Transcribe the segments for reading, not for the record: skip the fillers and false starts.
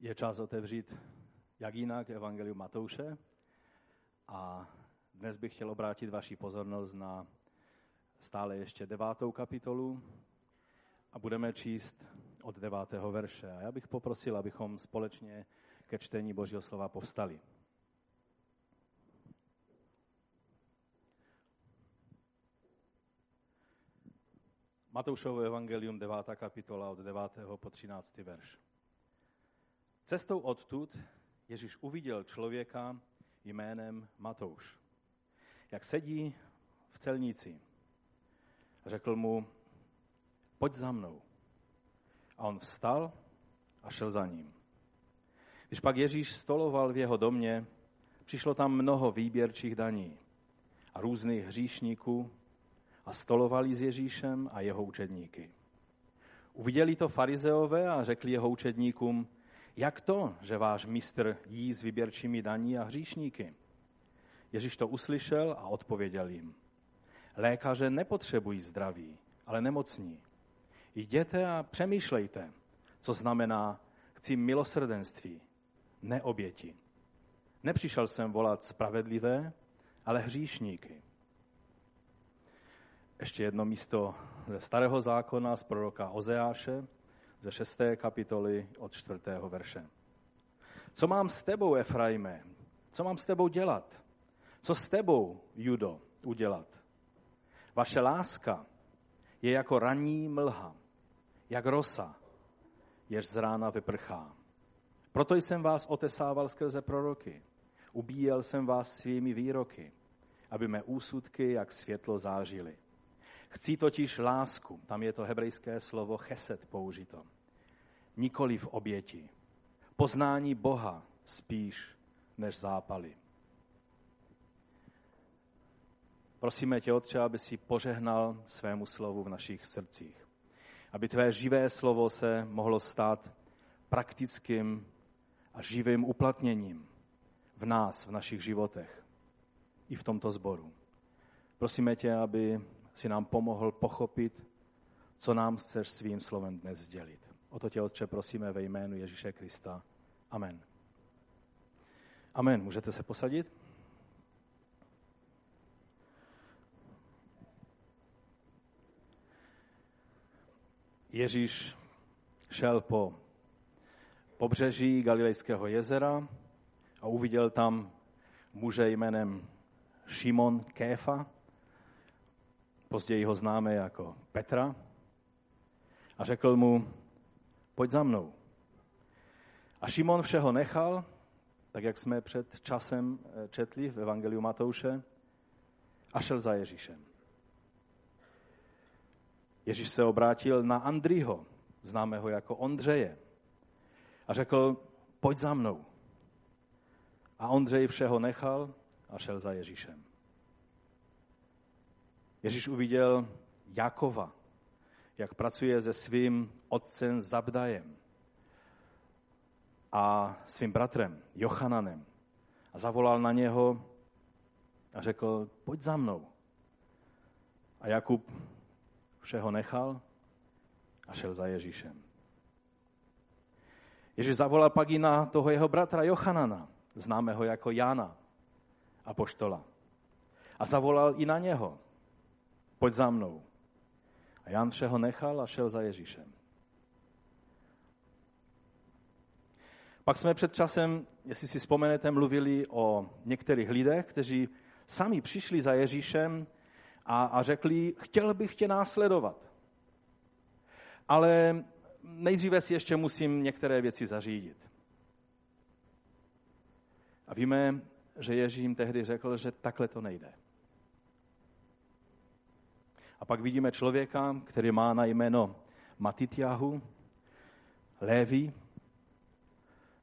Je čas otevřít, jak jinak, Evangelium Matouše. A dnes bych chtěl obrátit vaši pozornost na stále ještě 9. kapitolu a budeme číst od 9. verše. A já bych poprosil, abychom společně ke čtení Božího slova povstali. Matoušovo evangelium 9. kapitola od 9. po 13. verš. Cestou odtud Ježíš uviděl člověka jménem Matouš, jak sedí v celnici. Řekl mu, pojď za mnou. A on vstal a šel za ním. Když pak Ježíš stoloval v jeho domě, přišlo tam mnoho výběrčích daní a různých hříšníků a stolovali s Ježíšem a jeho učedníky. Uviděli to farizeové a řekli jeho učedníkům, jak to, že váš mistr jí s výběrčími daní a hříšníky? Ježíš to uslyšel a odpověděl jim. Lékaře nepotřebují zdraví, ale nemocní. Jděte a přemýšlejte, co znamená chci milosrdenství, ne oběti. Nepřišel jsem volat spravedlivé, ale hříšníky. Ještě jedno místo ze Starého zákona, z proroka Ozeáše, ze 6. kapitoly od 4. verše. Co mám s tebou, Efraime? Co mám s tebou dělat? Co s tebou, Judo, udělat? Vaše láska je jako ranní mlha, jak rosa, jež z rána vyprchá. Proto jsem vás otesával skrze proroky, ubíjel jsem vás svými výroky, aby mé úsudky jak světlo zářily. Chci totiž lásku, tam je to hebrejské slovo chesed použito, nikoli v oběti. Poznání Boha spíš než zápaly. Prosíme tě, Otče, aby si požehnal svému slovu v našich srdcích. Aby tvé živé slovo se mohlo stát praktickým a živým uplatněním v nás, v našich životech i v tomto sboru. Prosíme tě, aby si nám pomohl pochopit, co nám chceš svým slovem dnes sdělit. O to tě, Otče, prosíme ve jménu Ježíše Krista. Amen. Amen. Můžete se posadit? Ježíš šel po pobřeží Galilejského jezera a uviděl tam muže jménem Šimon Kéfa, později ho známe jako Petra, a řekl mu, pojď za mnou. A Šimon všeho nechal, tak jak jsme před časem četli v Evangeliu Matouše, a šel za Ježíšem. Ježíš se obrátil na Andrýho, známého jako Ondřeje, a řekl, pojď za mnou. A Ondřej všeho nechal a šel za Ježíšem. Ježíš uviděl Jakova, jak pracuje se svým otcem Zabdajem a svým bratrem Jochananem. A zavolal na něho a řekl, pojď za mnou. A Jakub všeho nechal a šel za Ježíšem. Ježíš zavolal pak i na toho jeho bratra Jochanana, známého jako Jana, apoštola. A zavolal i na něho. Pojď za mnou. A Jan všeho nechal a šel za Ježíšem. Pak jsme před časem, jestli si vzpomenete, mluvili o některých lidech, kteří sami přišli za Ježíšem a řekli, chtěl bych tě následovat. Ale nejdříve si ještě musím některé věci zařídit. A víme, že Ježíš jim tehdy řekl, že takhle to nejde. A pak vidíme člověka, který má na jméno Matityahu, Lévi,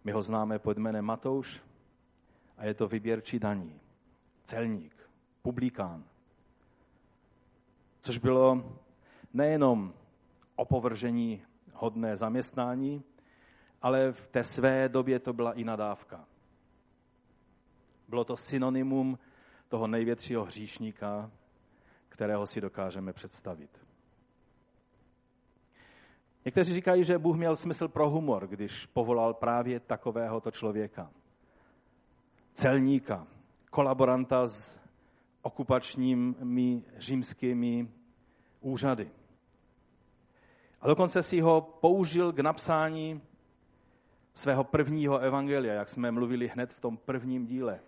my ho známe pod jménem Matouš, a je to vyběrčí daní, celník, publikán. Což bylo nejenom opovržení hodné zaměstnání, ale v té své době to byla i nadávka. Bylo to synonymum toho největšího hříšníka, kterého si dokážeme představit. Někteří říkají, že Bůh měl smysl pro humor, když povolal právě takovéhoto člověka. Celníka, kolaboranta s okupačními římskými úřady. A dokonce si ho použil k napsání svého prvního evangelia, jak jsme mluvili hned v tom prvním díle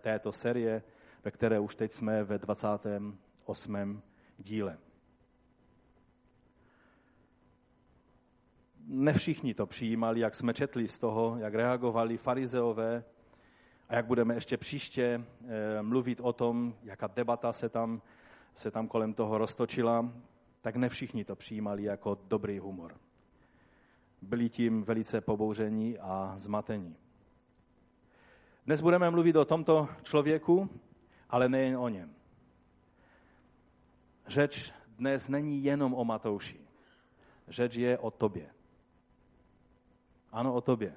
této série, ve které už teď jsme ve 28. díle. Ne všichni to přijímali, jak jsme četli z toho, jak reagovali farizeové a jak budeme ještě příště mluvit o tom, jaká debata se tam kolem toho roztočila, tak ne všichni to přijímali jako dobrý humor. Byli tím velice pobouření a zmatení. Dnes budeme mluvit o tomto člověku, ale nejen o něm. Řeč dnes není jenom o Matouši. Řeč je o tobě. Ano, o tobě.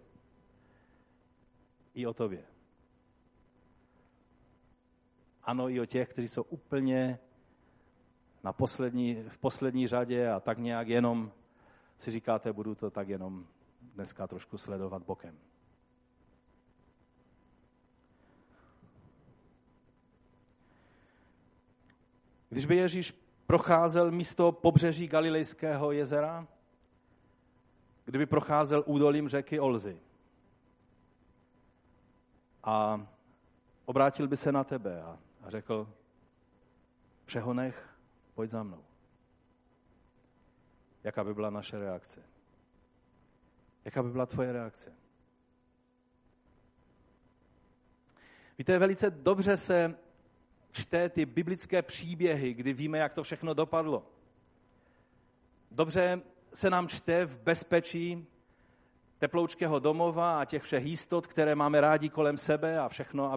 I o tobě. Ano, i o těch, kteří jsou úplně v poslední řadě a tak nějak jenom si říkáte, budu to tak jenom dneska trošku sledovat bokem. Když by Ježíš procházel místo pobřeží Galilejského jezera, kdyby procházel údolím řeky Olzy a obrátil by se na tebe a řekl, Přehonech, pojď za mnou. Jaká by byla naše reakce? Jaká by byla tvoje reakce? Víte, velice dobře se čte ty biblické příběhy, kdy víme, jak to všechno dopadlo. Dobře se nám čte v bezpečí teploučkého domova a těch všech jistot, které máme rádi kolem sebe a všechno,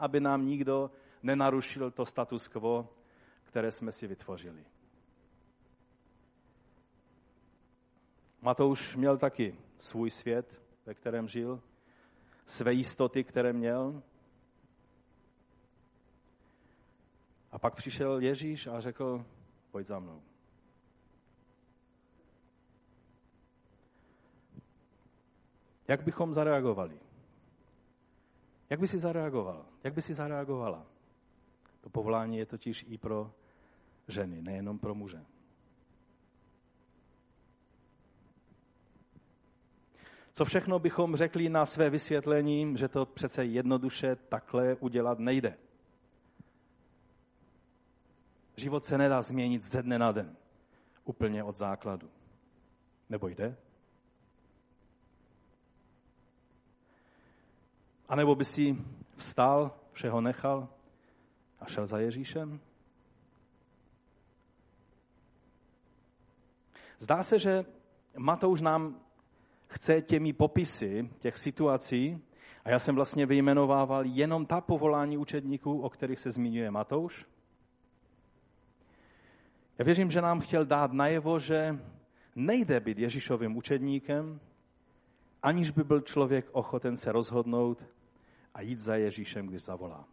aby nám nikdo nenarušil to status quo, které jsme si vytvořili. Matouš měl taky svůj svět, ve kterém žil, své jistoty, které měl. A pak přišel Ježíš a řekl, pojď za mnou. Jak bychom zareagovali? Jak by si zareagoval? Jak by si zareagovala? To povolání je totiž i pro ženy, nejenom pro muže. Co všechno bychom řekli na své vysvětlení, že to přece jednoduše takhle udělat nejde. Život se nedá změnit ze dne na den, úplně od základu. Nebo jde? A nebo by si vstal, všeho nechal a šel za Ježíšem? Zdá se, že Matouš nám chce těmi popisy těch situací, a já jsem vlastně vyjmenovával jenom ta povolání učedníků, o kterých se zmiňuje Matouš. Já věřím, že nám chtěl dát najevo, že nejde být Ježíšovým učedníkem, aniž by byl člověk ochoten se rozhodnout a jít za Ježíšem, když zavolá.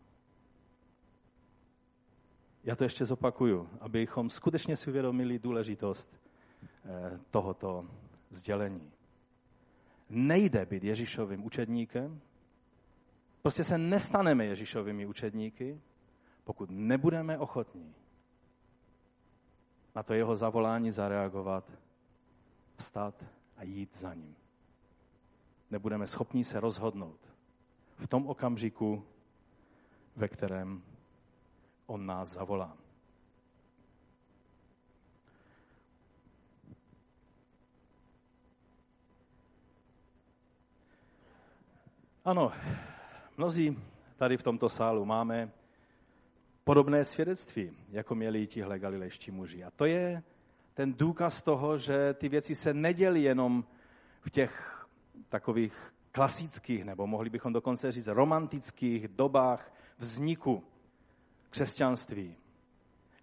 Já to ještě zopakuju, abychom skutečně si uvědomili důležitost tohoto sdělení. Nejde být Ježíšovým učedníkem, prostě se nestaneme Ježíšovými učedníky, pokud nebudeme ochotní na to jeho zavolání zareagovat, vstát a jít za ním. Nebudeme schopni se rozhodnout v tom okamžiku, ve kterém on nás zavolá. Ano, mnozí tady v tomto sálu máme podobné svědectví, jako měli i tihle galilejští muži. A to je ten důkaz toho, že ty věci se neděly jenom v těch takových klasických, nebo mohli bychom dokonce říct romantických dobách vzniku křesťanství,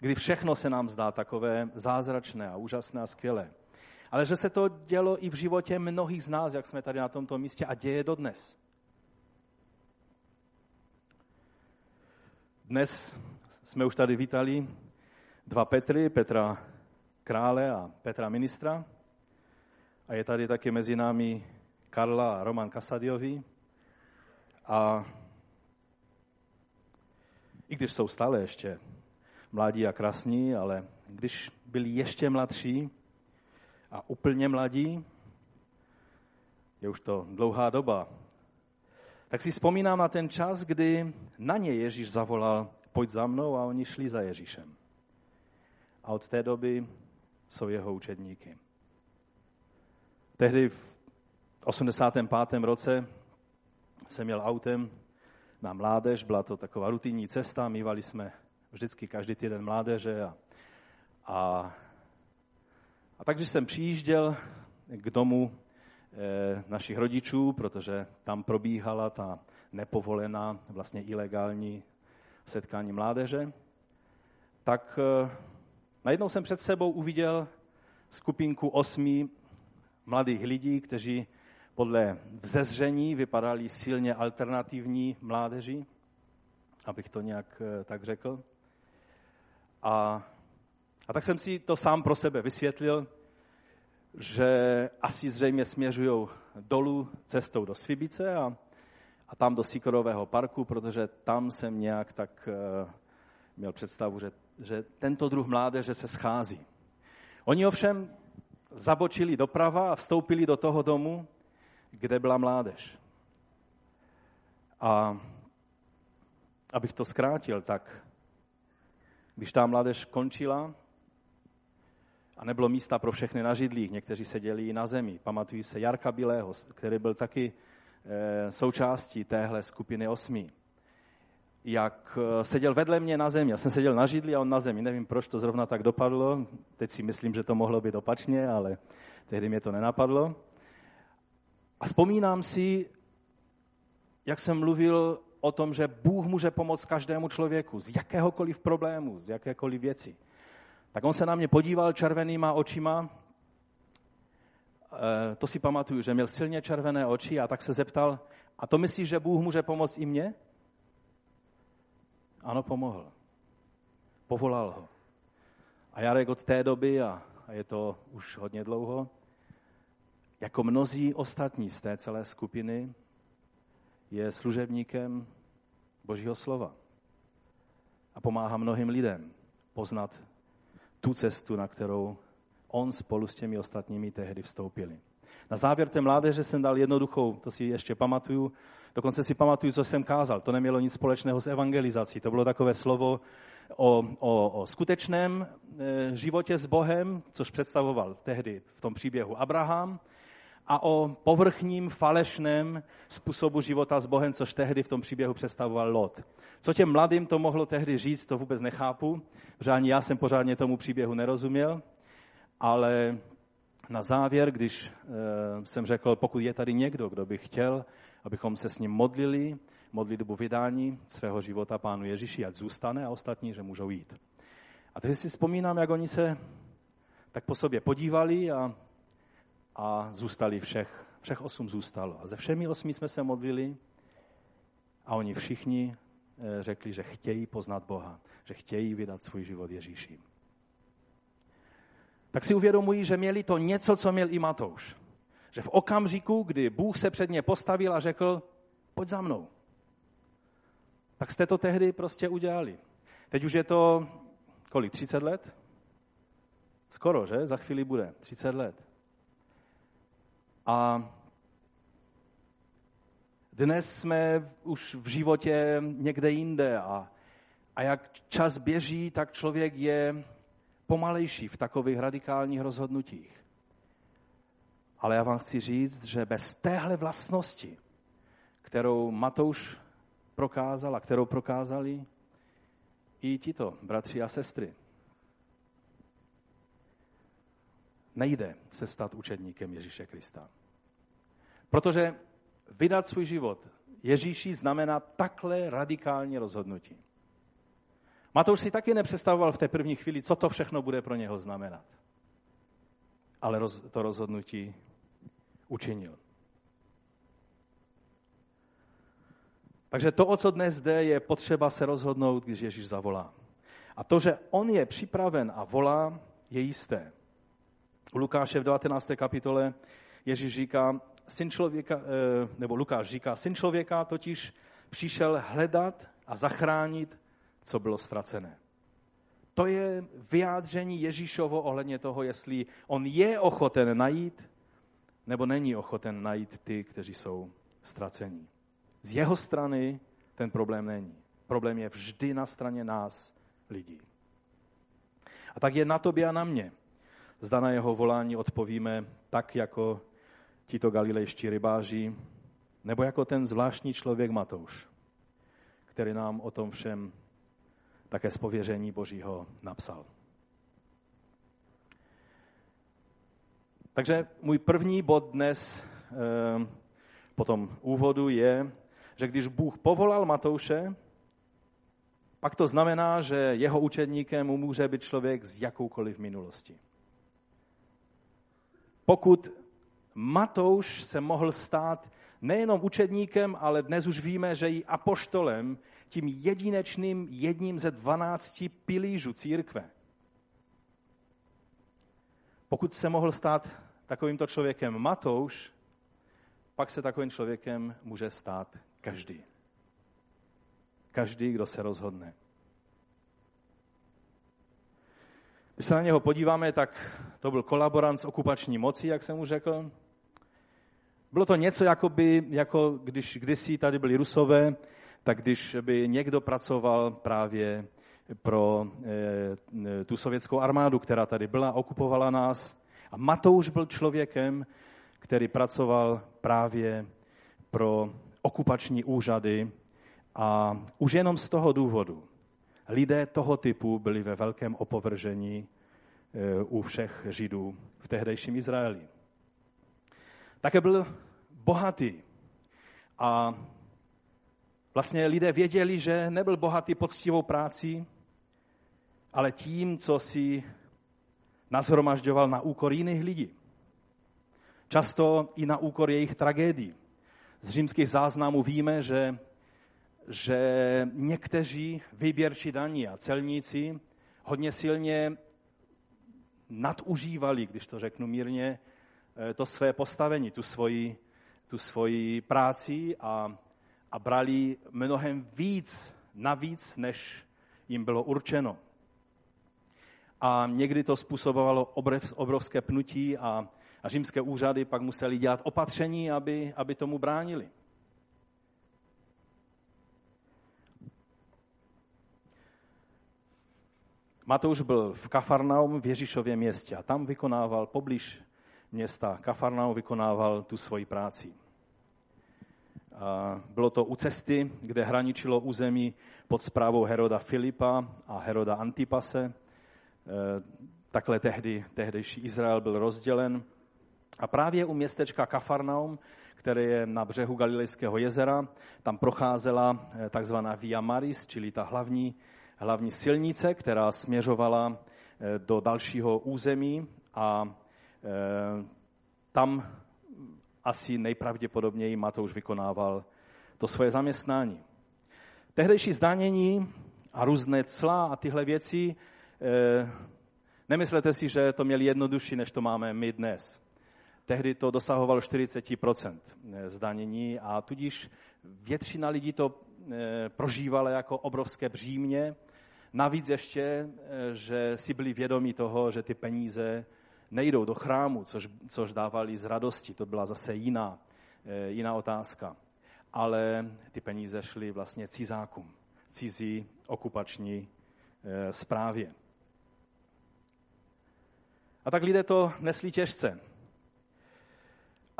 kdy všechno se nám zdá takové zázračné a úžasné a skvělé. Ale že se to dělo i v životě mnohých z nás, jak jsme tady na tomto místě, a děje dodnes. Dnes jsme už tady vítali dva Petry, Petra Krále a Petra Ministra. a je tady taky mezi námi Karla a Roman Kasadiovi. A i když jsou stále ještě mladí a krásní, ale když byli ještě mladší a úplně mladí, je už to dlouhá doba, tak si vzpomínám na ten čas, kdy na ně Ježíš zavolal, pojď za mnou, a oni šli za Ježíšem. A od té doby jsou jeho učedníky. Tehdy v 85. roce jsem jel autem na mládež, byla to taková rutinní cesta, mívali jsme vždycky každý týden mládeže. A tak, když jsem přijížděl k domu našich rodičů, protože tam probíhala ta nepovolená, vlastně ilegální setkání mládeže, tak najednou jsem před sebou uviděl skupinku 8 mladých lidí, kteří podle vzezření vypadali silně alternativní mládeži, abych to nějak tak řekl. A tak jsem si to sám pro sebe vysvětlil, že asi zřejmě směřují dolů cestou do Svibice a tam do Sýkořového parku, protože tam jsem nějak tak měl představu, že tento druh mládeže se schází. Oni ovšem zabočili doprava a vstoupili do toho domu, kde byla mládež. A abych to zkrátil, tak když ta mládež končila a nebylo místa pro všechny na židlích, někteří seděli i na zemi. Pamatují se Jarka Bílého, který byl taky součástí téhle skupiny 8. Jak seděl vedle mě na zemi. Já jsem seděl na židli a on na zemi. Nevím, proč to zrovna tak dopadlo. Teď si myslím, že to mohlo být opačně, ale tehdy mě to nenapadlo. A vzpomínám si, jak jsem mluvil o tom, že Bůh může pomoct každému člověku z jakéhokoliv problému, z jakékoliv věci. Tak on se na mě podíval červenýma očima. To si pamatuju, že měl silně červené oči, a tak se zeptal, a to myslíš, že Bůh může pomoct i mně? Ano, pomohl. Povolal ho. A Jarek od té doby, a je to už hodně dlouho, jako mnozí ostatní z té celé skupiny, je služebníkem Božího slova. A pomáhá mnohým lidem poznat tu cestu, na kterou on spolu s těmi ostatními tehdy vstoupili. Na závěr té mládeže jsem dal jednoduchou, to si ještě pamatuju, dokonce si pamatuju, co jsem kázal. To nemělo nic společného s evangelizací. To bylo takové slovo o skutečném životě s Bohem, což představoval tehdy v tom příběhu Abraham, a o povrchním, falešném způsobu života s Bohem, což tehdy v tom příběhu představoval Lot. Co těm mladým to mohlo tehdy říct, to vůbec nechápu, protože ani já jsem pořádně tomu příběhu nerozuměl, ale na závěr, když jsem řekl, pokud je tady někdo, kdo by chtěl, abychom se s ním modlili, modlitbu vydání svého života Pánu Ježíši, ať zůstane, a ostatní, že můžou jít. A teď si vzpomínám, jak oni se tak po sobě podívali a zůstali všech 8 zůstalo. A ze všemi 8 jsme se modlili a oni všichni řekli, že chtějí poznat Boha, že chtějí vydat svůj život Ježíši. Tak si uvědomují, že měli to něco, co měl i Matouš. Že v okamžiku, kdy Bůh se před ně postavil a řekl, pojď za mnou. Tak jste to tehdy prostě udělali. Teď už je to, kolik, 30 let? Skoro, že? Za chvíli bude 30 let. A dnes jsme už v životě někde jinde a jak čas běží, tak člověk je pomalejší v takových radikálních rozhodnutích. Ale já vám chci říct, že bez téhle vlastnosti, kterou Matouš prokázal a kterou prokázali i tito bratři a sestry, nejde se stát učedníkem Ježíše Krista. Protože vydat svůj život Ježíši znamená takhle radikální rozhodnutí. Matouš si taky nepředstavoval v té první chvíli, co to všechno bude pro něho znamenat. Ale to rozhodnutí učinil. Takže to, o co dnes jde, je potřeba se rozhodnout, když Ježíš zavolá. A to, že on je připraven a volá, je jisté. U Lukáše v 19. kapitole Ježíš říká, syn člověka, nebo Lukáš říká, syn člověka totiž přišel hledat a zachránit, co bylo ztracené. To je vyjádření Ježíšovo ohledně toho, jestli on je ochoten najít, nebo není ochoten najít ty, kteří jsou ztracení. Z jeho strany ten problém není. Problém je vždy na straně nás, lidí. A tak je na tobě a na mě. Zda na jeho volání odpovíme tak, jako tito galilejští rybáři, nebo jako ten zvláštní člověk Matouš, který nám o tom všem také z pověření Božího napsal. Takže můj první bod dnes po tom úvodu je, že když Bůh povolal Matouše, pak to znamená, že jeho učedníkem může být člověk z jakoukoliv minulosti. Pokud Matouš se mohl stát nejenom učedníkem, ale dnes už víme, že i apoštolem, tím jedinečným jedním ze 12 pilířů církve. Pokud se mohl stát takovýmto člověkem Matouš, pak se takovým člověkem může stát každý. Každý, kdo se rozhodne. Když se na něho podíváme, tak to byl kolaborant s okupační mocí, jak jsem už řekl. Bylo to něco, jako když kdysi tady byli Rusové, tak když by někdo pracoval právě pro tu sovětskou armádu, která tady byla, okupovala nás. A Matouš byl člověkem, který pracoval právě pro okupační úřady a už jenom z toho důvodu lidé toho typu byli ve velkém opovržení u všech Židů v tehdejším Izraeli. Také byl bohatý a vlastně lidé věděli, že nebyl bohatý poctivou práci, ale tím, co si nashromažďoval na úkor jiných lidí. Často i na úkor jejich tragédií. Z římských záznamů víme, že někteří výběrčí daní a celníci hodně silně nadužívali, když to řeknu mírně, to své postavení, tu svoji práci a brali mnohem víc navíc, než jim bylo určeno. A někdy to způsobovalo obrovské pnutí a římské úřady pak museli dělat opatření, aby tomu bránili. Matouš byl v Kafarnaum v Ježíšově městě a tam vykonával, poblíž města Kafarnaum vykonával tu svoji práci. Bylo to u cesty, kde hraničilo území pod správou Heroda Filipa a Heroda Antipase. Takhle tehdejší Izrael byl rozdělen. A právě u městečka Kafarnaum, které je na břehu Galilejského jezera, tam procházela takzvaná Via Maris, čili ta hlavní silnice, která směřovala do dalšího území a tam asi nejpravděpodobněji Matouš vykonával to svoje zaměstnání. Tehdejší zdanění a různé cla a tyhle věci, nemyslete si, že to měli jednodušší, než to máme my dnes. Tehdy to dosahovalo 40% zdanění a tudíž většina lidí to prožívala jako obrovské břímě. Navíc ještě, že si byli vědomi toho, že ty peníze nejdou do chrámu, což dávali z radosti. To byla zase jiná otázka. Ale ty peníze šly vlastně cizákům, cizí okupační správě. A tak lidé to nesli těžce.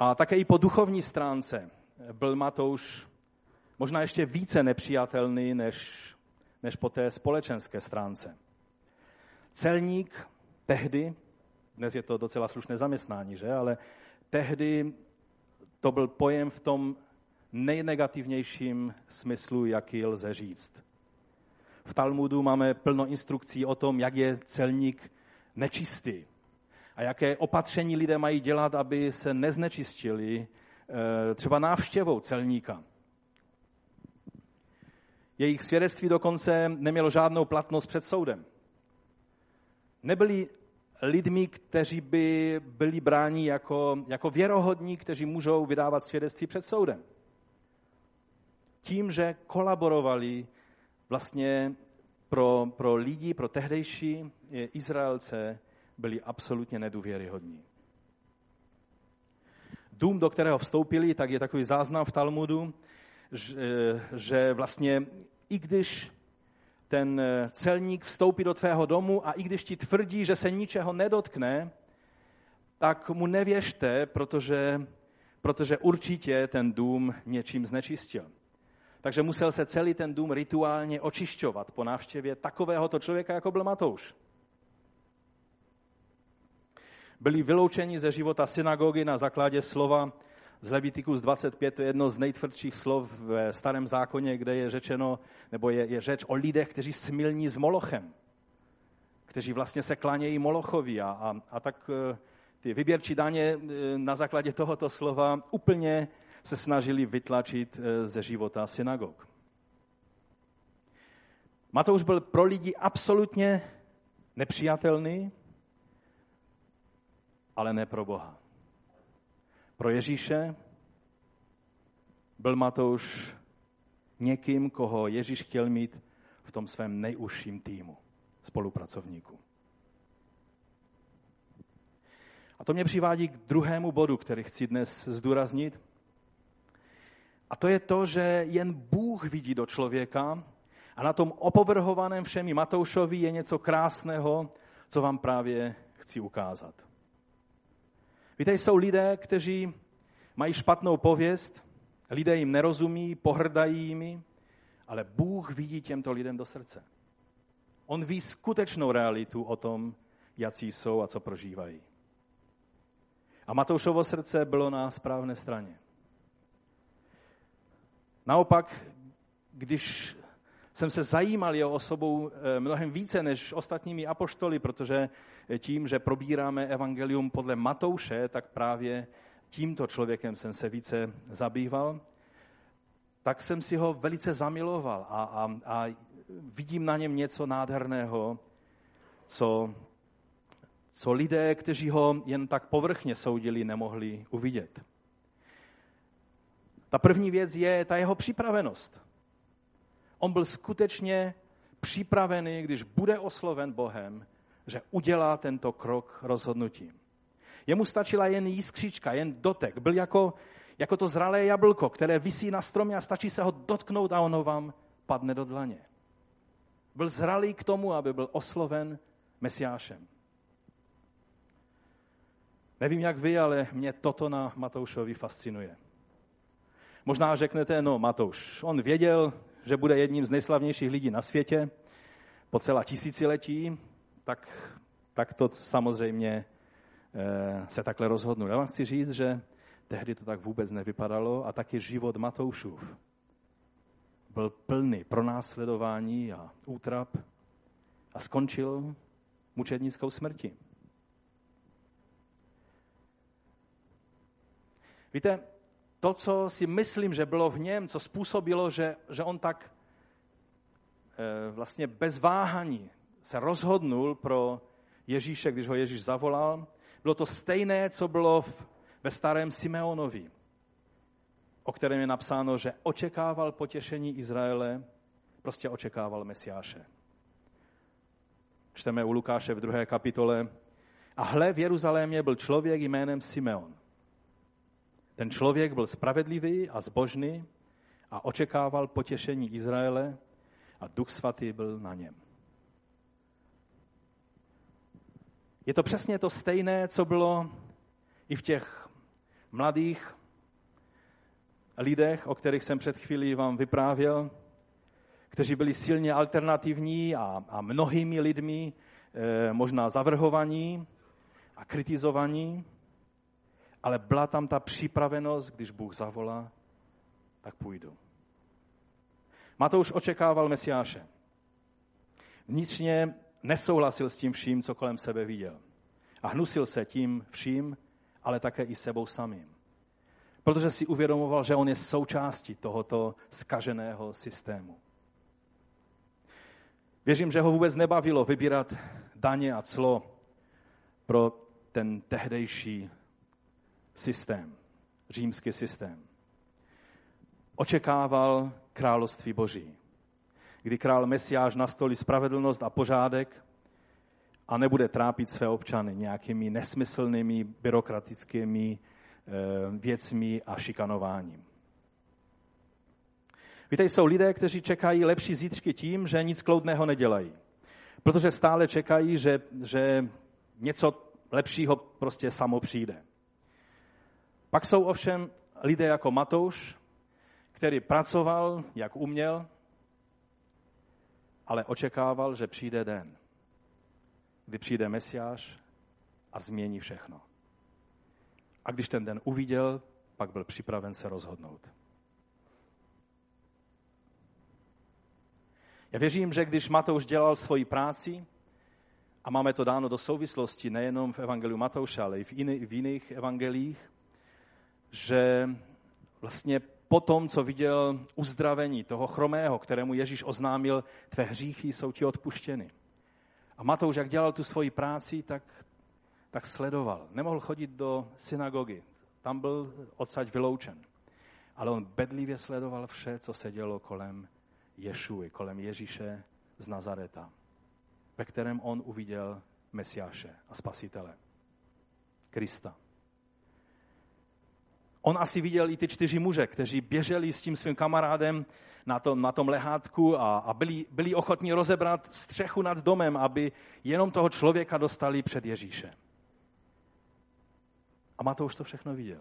A také i po duchovní stránce byl Matouš možná ještě více nepřijatelný, než po té společenské stránce. Celník tehdy, dnes je to docela slušné zaměstnání, že? Ale tehdy to byl pojem v tom nejnegativnějším smyslu, jaký lze říct. V Talmudu máme plno instrukcí o tom, jak je celník nečistý a jaké opatření lidé mají dělat, aby se neznečistili třeba návštěvou celníka. Jejich svědectví dokonce nemělo žádnou platnost před soudem. Nebyli lidmi, kteří by byli bráni jako věrohodní, kteří můžou vydávat svědectví před soudem. Tím, že kolaborovali vlastně pro lidi, pro tehdejší Izraelce, byli absolutně nedůvěryhodní. Dům, do kterého vstoupili, tak je takový záznam v Talmudu, že vlastně i když ten celník vstoupí do tvého domu a i když ti tvrdí, že se ničeho nedotkne, tak mu nevěřte, protože určitě ten dům něčím znečistil. Takže musel se celý ten dům rituálně očišťovat po návštěvě takovéhoto člověka, jako byl Matouš. Byli vyloučeni ze života synagogy na základě slova z Leviticus 25, to je jedno z nejtvrdších slov v Starém zákoně, kde je řečeno, nebo je řeč o lidech, kteří smilní s Molochem, kteří vlastně se klanějí Molochovi a tak ty vyběrčí daně na základě tohoto slova úplně se snažili vytlačit ze života synagog. Matouš byl pro lidi absolutně nepřijatelný, ale ne pro Boha. Pro Ježíše byl Matouš někým, koho Ježíš chtěl mít v tom svém nejužším týmu spolupracovníků. A to mě přivádí k druhému bodu, který chci dnes zdůraznit. A to je to, že jen Bůh vidí do člověka a na tom opovrhovaném všemi Matoušovi je něco krásného, co vám právě chci ukázat. Víte, jsou lidé, kteří mají špatnou pověst, lidé jim nerozumí, pohrdají jimi, ale Bůh vidí těmto lidem do srdce. On ví skutečnou realitu o tom, jací jsou a co prožívají. A Matoušovo srdce bylo na správné straně. Naopak, když jsem se zajímal jeho osobou mnohem více než ostatními apoštoly, protože tím, že probíráme evangelium podle Matouše, tak právě tímto člověkem jsem se více zabýval, tak jsem si ho velice zamiloval a vidím na něm něco nádherného, co lidé, kteří ho jen tak povrchně soudili, nemohli uvidět. Ta první věc je ta jeho připravenost. On byl skutečně připravený, když bude osloven Bohem, že udělá tento krok rozhodnutím. Jemu stačila jen jiskřička, jen dotek. Byl jako to zralé jablko, které visí na stromě a stačí se ho dotknout a ono vám padne do dlaně. Byl zralý k tomu, aby byl osloven Mesiášem. Nevím, jak vy, ale mě toto na Matoušovi fascinuje. Možná řeknete, no Matouš, on věděl, že bude jedním z nejslavnějších lidí na světě po celá tisíciletí, tak to samozřejmě se takhle rozhodnul. Já vám chci říct, že tehdy to tak vůbec nevypadalo a taky život Matoušův byl plný pronásledování a útrap a skončil mučednickou smrtí. Víte, to, co si myslím, že bylo v něm, co způsobilo, že on tak vlastně bez váhání se rozhodnul pro Ježíše, když ho Ježíš zavolal, bylo to stejné, co bylo ve starém Simeonovi, o kterém je napsáno, že očekával potěšení Izraele, prostě očekával Mesiáše. Čteme u Lukáše v 2. kapitole. A hle, v Jeruzalémě byl člověk jménem Simeon. Ten člověk byl spravedlivý a zbožný a očekával potěšení Izraele a Duch svatý byl na něm. Je to přesně to stejné, co bylo i v těch mladých lidech, o kterých jsem před chvílí vám vyprávěl, kteří byli silně alternativní a mnohými lidmi možná zavrhovaní a kritizovaní, ale byla tam ta připravenost, když Bůh zavolá, tak půjdu. Matouš očekával Mesiáše. Vnitřně nesouhlasil s tím vším, co kolem sebe viděl. A hnusil se tím vším, ale také i sebou samým. Protože si uvědomoval, že on je součástí tohoto zkaženého systému. Věřím, že ho vůbec nebavilo vybírat daně a clo pro ten tehdejší systém, římský systém. Očekával království Boží, kdy král Mesiáš nastolí spravedlnost a pořádek a nebude trápit své občany nějakými nesmyslnými byrokratickými věcmi a šikanováním. Víte, jsou lidé, kteří čekají lepší zítřky tím, že nic kloudného nedělají. Protože stále čekají, že něco lepšího prostě samo přijde. Pak jsou ovšem lidé jako Matouš, který pracoval, jak uměl, ale očekával, že přijde den, kdy přijde Mesiáš a změní všechno. A když ten den uviděl, pak byl připraven se rozhodnout. Já věřím, že když Matouš dělal svoji práci, a máme to dáno do souvislosti nejenom v Evangeliu Matouše, ale i v jiných evangelích, že vlastně po tom, co viděl uzdravení toho chromého, kterému Ježíš oznámil, tvé hříchy jsou ti odpuštěny. A Matouš, jak dělal tu svoji práci, tak sledoval. Nemohl chodit do synagogy, tam byl odsaď vyloučen. Ale on bedlivě sledoval vše, co se dělo kolem Ješuji, kolem Ježíše z Nazareta, ve kterém on uviděl Mesiáše a Spasitele, Krista. On asi viděl i ty 4 muže, kteří běželi s tím svým kamarádem na tom lehátku a byli ochotní rozebrat střechu nad domem, aby jenom toho člověka dostali před Ježíše. A Matouš to všechno viděl.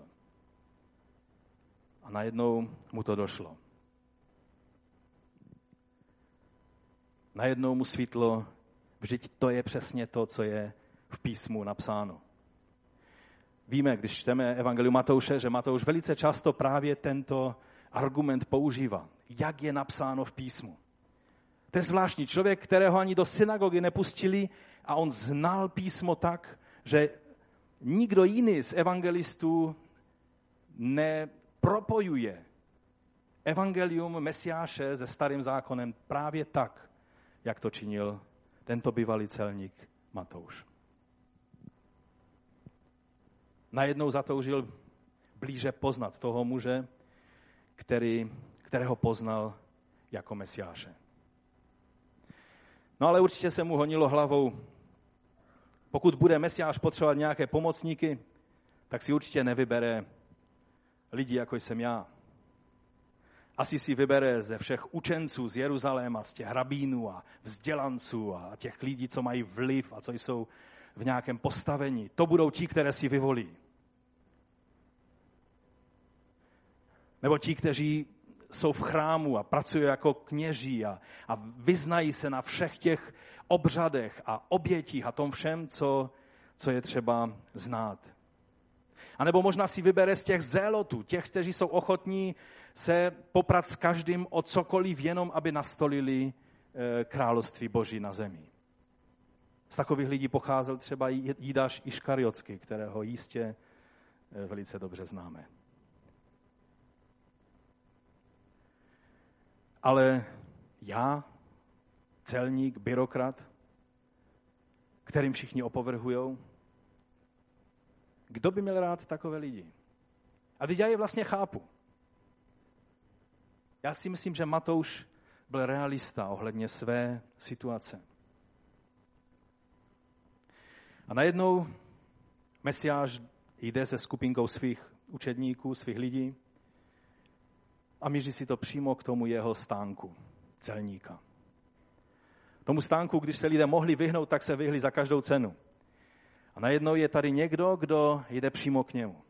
A najednou mu to došlo. Najednou mu svítlo, vždyť to je přesně to, co je v písmu napsáno. Víme, když čteme Evangelium Matouše, že Matouš velice často právě tento argument používá. Jak je napsáno v písmu. To je zvláštní člověk, kterého ani do synagogy nepustili a on znal písmo tak, že nikdo jiný z evangelistů nepropojuje Evangelium Mesiáše se starým zákonem právě tak, jak to činil tento bývalý celník Matouš. Najednou zatoužil blíže poznat toho muže, kterého poznal jako Mesiáše. No ale určitě se mu honilo hlavou, pokud bude Mesiáš potřebovat nějaké pomocníky, tak si určitě nevybere lidi, jako jsem já. Asi si vybere ze všech učenců z Jeruzaléma, z těch rabínů a vzdělanců a těch lidí, co mají vliv a co jsou v nějakém postavení. To budou ti, které si vyvolí. Nebo ti, kteří jsou v chrámu a pracují jako kněží a vyznají se na všech těch obřadech a obětích a tom všem, co je třeba znát. A nebo možná si vybere z těch zélotů, těch, kteří jsou ochotní se poprat s každým o cokoliv, jenom aby nastolili království Boží na zemi. Z takových lidí pocházel třeba Jidáš Iškariotsky, kterého jistě velice dobře známe. Ale já, celník, byrokrat, kterým všichni opovrhujou, kdo by měl rád takové lidi? A teď já je vlastně chápu. Já si myslím, že Matouš byl realista ohledně své situace. A najednou Mesiáš jde se skupinkou svých učedníků, svých lidí a míří si to přímo k tomu jeho stánku, celníka. Tomu stánku, když se lidé mohli vyhnout, tak se vyhli za každou cenu. A najednou je tady někdo, kdo jde přímo k němu.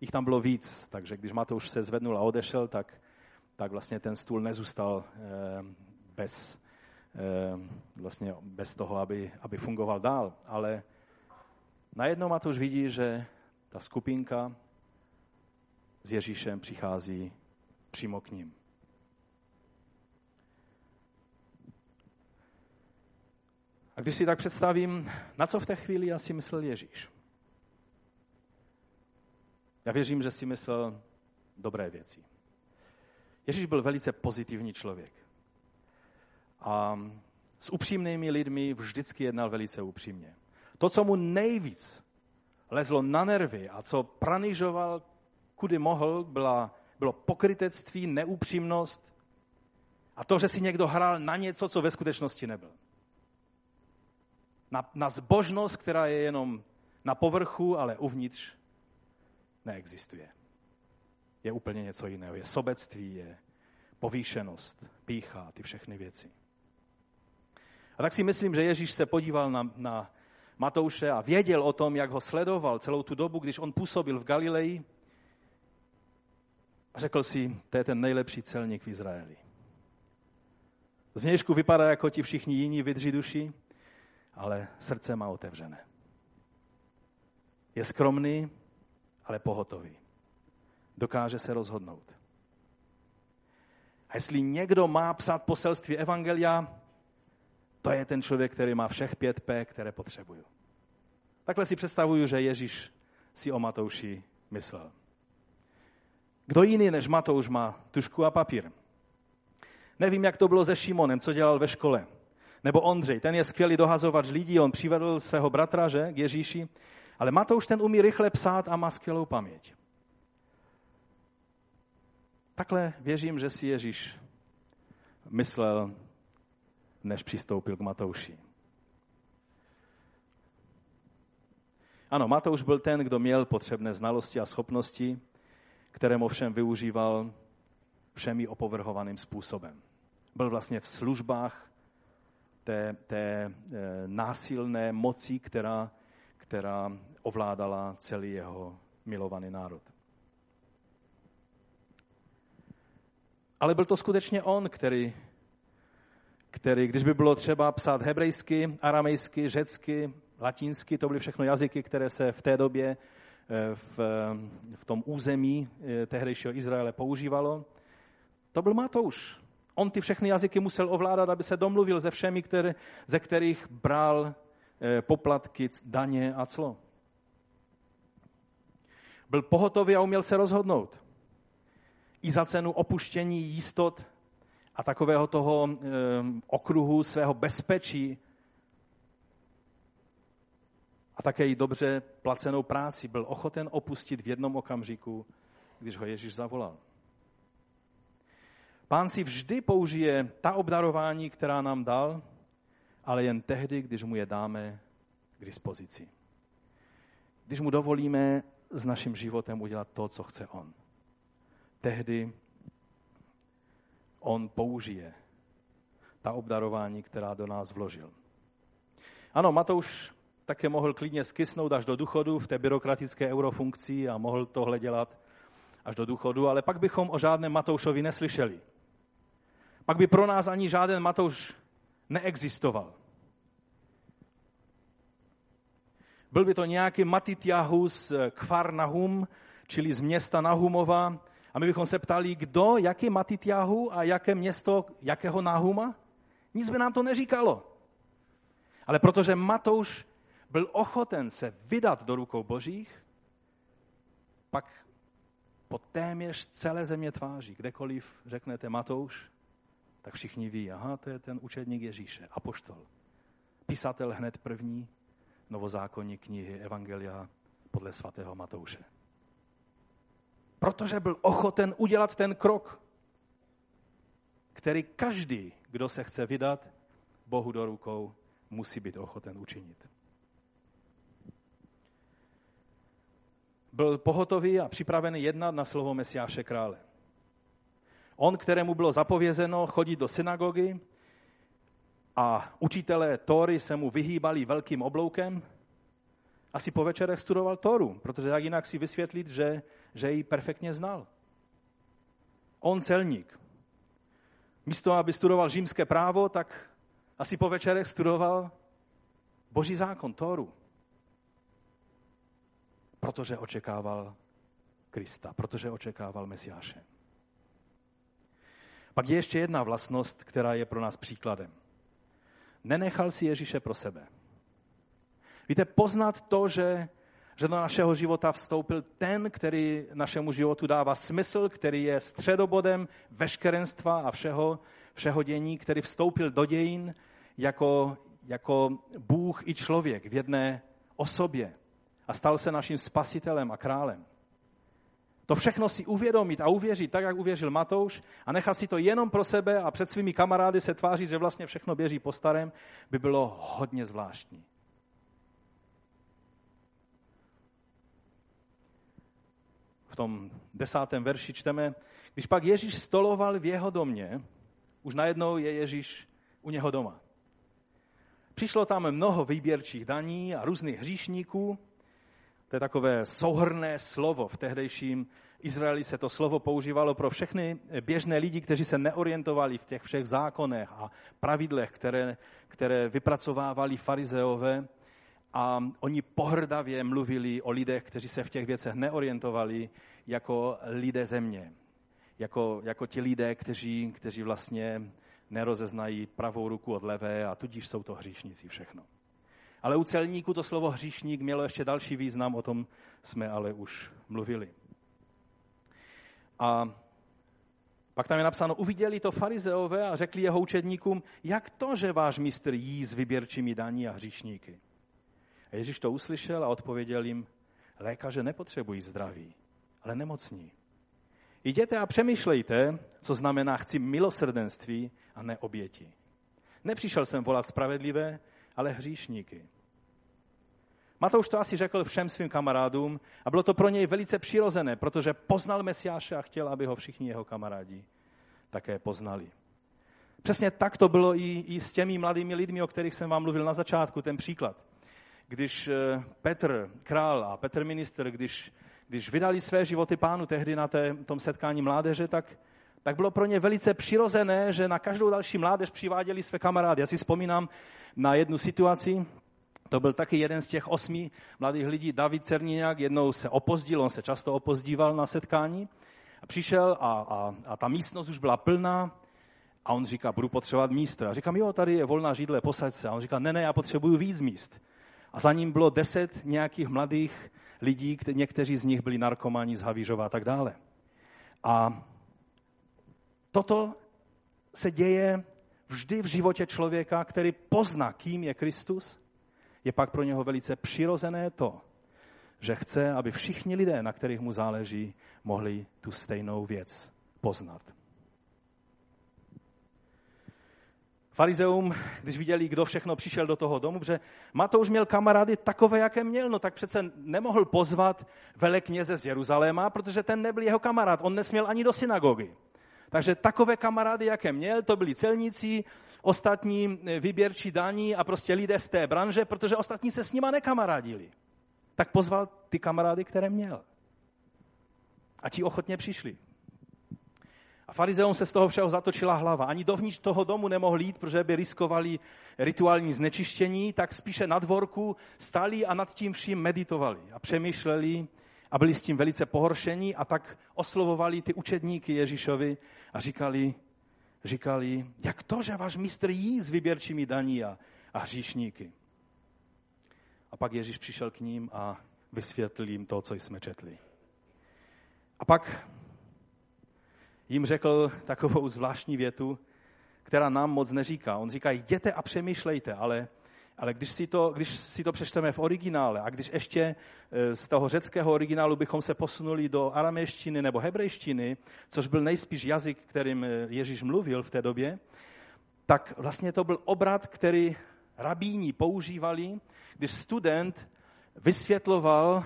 Jich tam bylo víc, takže když Matouš se zvednul a odešel, tak vlastně ten stůl nezůstal bez toho, aby fungoval dál. Ale najednou Matouš vidí, že ta skupinka s Ježíšem přichází přímo k ním. A když si tak představím, na co v té chvíli asi myslel Ježíš? Já věřím, že si myslel dobré věci. Ježíš byl velice pozitivní člověk. A s upřímnými lidmi vždycky jednal velice upřímně. To, co mu nejvíc lezlo na nervy a co pranýřoval, kudy mohl, bylo pokrytectví, neupřímnost a to, že si někdo hrál na něco, co ve skutečnosti nebyl. Na zbožnost, která je jenom na povrchu, ale uvnitř neexistuje. Je úplně něco jiného. Je sobectví, je povýšenost, pýcha, ty všechny věci. A tak si myslím, že Ježíš se podíval na Matouše a věděl o tom, jak ho sledoval celou tu dobu, když on působil v Galileji a řekl si, to je ten nejlepší celník v Izraeli. Zvnějšku vypadá jako ti všichni jiní vydří duši, ale srdce má otevřené. Je skromný, ale pohotový. Dokáže se rozhodnout. A jestli někdo má psát poselství evangelia, to je ten člověk, který má všech 5P, které potřebuju. Takhle si představuju, že Ježíš si o Matouši myslel. Kdo jiný než Matouš má tužku a papír? Nevím, jak to bylo se Šimonem, co dělal ve škole. Nebo Ondřej, ten je skvělý dohazovač lidí, on přivedl svého bratraže k Ježíši, ale Matouš ten umí rychle psát a má skvělou paměť. Takhle věřím, že si Ježíš myslel, než přistoupil k Matouši. Ano, Matouš byl ten, kdo měl potřebné znalosti a schopnosti, které ovšem využíval všemi opovrhovaným způsobem. Byl vlastně v službách té násilné moci, která ovládala celý jeho milovaný národ. Ale byl to skutečně on, který, když by bylo třeba psát hebrejsky, aramejsky, řecky, latinsky, to byly všechno jazyky, které se v té době v tom území tehdejšího Izraele používalo, to byl Matouš. On ty všechny jazyky musel ovládat, aby se domluvil se všemi, ze kterých bral poplatky, daně a clo. Byl pohotový a uměl se rozhodnout. I za cenu opuštění jistot a takového toho okruhu svého bezpečí a také i dobře placenou práci byl ochoten opustit v jednom okamžiku, když ho Ježíš zavolal. Pán si vždy použije ta obdarování, která nám dal, ale jen tehdy, když mu je dáme k dispozici. Když mu dovolíme s naším životem udělat to, co chce on. Tehdy on použije ta obdarování, která do nás vložil. Ano, Matouš také mohl klidně skysnout až do důchodu v té byrokratické eurofunkci a mohl tohle dělat až do důchodu, ale pak bychom o žádném Matoušovi neslyšeli. Pak by pro nás ani žádný Matouš neexistoval. Byl by to nějaký Matityahu z Kafarnaum, čili z města Nahumova, a my bychom se ptali, kdo, jaký Matityahu a jaké město, jakého Nahuma? Nic by nám to neříkalo. Ale protože Matouš byl ochoten se vydat do rukou božích, pak po téměř celé země tváří, kdekoliv řeknete Matouš, tak všichni ví, aha, to je ten učedník Ježíše, apoštol, pisatel hned první novozákonní knihy Evangelia podle svatého Matouše. Protože byl ochoten udělat ten krok, který každý, kdo se chce vydat Bohu do rukou, musí být ochoten učinit. Byl pohotový a připravený jednat na slovo Mesiáše krále. On, kterému bylo zapovězeno chodit do synagogy a učitelé Tóry se mu vyhýbali velkým obloukem, asi po večerech studoval Tóru, protože tak jinak si vysvětlit, že ji perfektně znal. On celník. Místo, aby studoval římské právo, tak asi po večerech studoval boží zákon, Tóru. Protože očekával Krista, protože očekával Mesiáše. Pak je ještě jedna vlastnost, která je pro nás příkladem. Nenechal si Ježíše pro sebe. Víte, poznat to, že do našeho života vstoupil ten, který našemu životu dává smysl, který je středobodem veškerenstva a všeho dění, který vstoupil do dějin jako jako Bůh i člověk v jedné osobě a stal se naším spasitelem a králem. To všechno si uvědomit a uvěřit tak, jak uvěřil Matouš a nechat si to jenom pro sebe a před svými kamarády se tvářit, že vlastně všechno běží po starém, by bylo hodně zvláštní. V tom 10. verši čteme, když pak Ježíš stoloval v jeho domě, už najednou je Ježíš u něho doma. Přišlo tam mnoho výběrčích daní a různých hříšníků. To je takové souhrnné slovo. V tehdejším Izraeli se to slovo používalo pro všechny běžné lidi, kteří se neorientovali v těch všech zákonech a pravidlech, které vypracovávali farizeové. A oni pohrdavě mluvili o lidech, kteří se v těch věcech neorientovali, jako lidé země. Jako ti lidé, kteří vlastně nerozeznají pravou ruku od levé a tudíž jsou to hříšníci všechno. Ale u celníků to slovo hříšník mělo ještě další význam, o tom jsme ale už mluvili. A pak tam je napsáno, uviděli to farizeové a řekli jeho učedníkům, jak to, že váš mistr jí s vyběrčími daní a hříšníky. A Ježíš to uslyšel a odpověděl jim, lékaře nepotřebují zdraví, ale nemocní. Jděte a přemýšlejte, co znamená chci milosrdenství a ne oběti. Nepřišel jsem volat spravedlivé, ale hříšníky. Matouš to asi řekl všem svým kamarádům a bylo to pro něj velice přirozené, protože poznal Mesiáše a chtěl, aby ho všichni jeho kamarádi také poznali. Přesně tak to bylo i s těmi mladými lidmi, o kterých jsem vám mluvil na začátku, ten příklad. Když Petr Král a Petr Ministr, když vydali své životy Pánu tehdy na tom setkání mládeže, tak bylo pro ně velice přirozené, že na každou další mládež přiváděli své kamarády. Já si vzpomínám na jednu situaci, to byl taky jeden z těch 8 mladých lidí, David Cerníňák, jednou se opozdil, on se často opozdíval na setkání, a přišel a ta místnost už byla plná a on říká, budu potřebovat místo. Já říkám, jo, tady je volná židle, posaď se. A on říká, ne, já potřebuju víc míst. A za ním bylo 10 nějakých mladých lidí, někteří z nich byli narkomani z Havířova a tak dále. A toto se děje vždy v životě člověka, který pozná, kým je Kristus, je pak pro něho velice přirozené to, že chce, aby všichni lidé, na kterých mu záleží, mohli tu stejnou věc poznat. Farizeum, když viděli, kdo všechno přišel do toho domu, že Matouš měl kamarády takové, jaké měl, no tak přece nemohl pozvat velekněze z Jeruzaléma, protože ten nebyl jeho kamarád, on nesměl ani do synagogy. Takže takové kamarády, jaké měl, to byli celníci, ostatní výběrčí daní a prostě lidé z té branže, protože ostatní se s nima nekamarádili. Tak pozval ty kamarády, které měl. A ti ochotně přišli. A farizeům se z toho všeho zatočila hlava. Ani dovnitř toho domu nemohli jít, protože by riskovali rituální znečištění, tak spíše na dvorku stali a nad tím vším meditovali a přemýšleli a byli s tím velice pohoršení a tak oslovovali ty učedníky Ježíšovi a říkali, jak to, že váš mistr jí s vyběrčími daní a hříšníky. A pak Ježíš přišel k ním a vysvětlil jim to, co jsme četli. A pak jim řekl takovou zvláštní větu, která nám moc neříká. On říká, jděte a přemýšlejte, ale když si to přečteme v originále a když ještě z toho řeckého originálu bychom se posunuli do aramejštiny nebo hebrejštiny, což byl nejspíš jazyk, kterým Ježíš mluvil v té době, tak vlastně to byl obrat, který rabíni používali, když student vysvětloval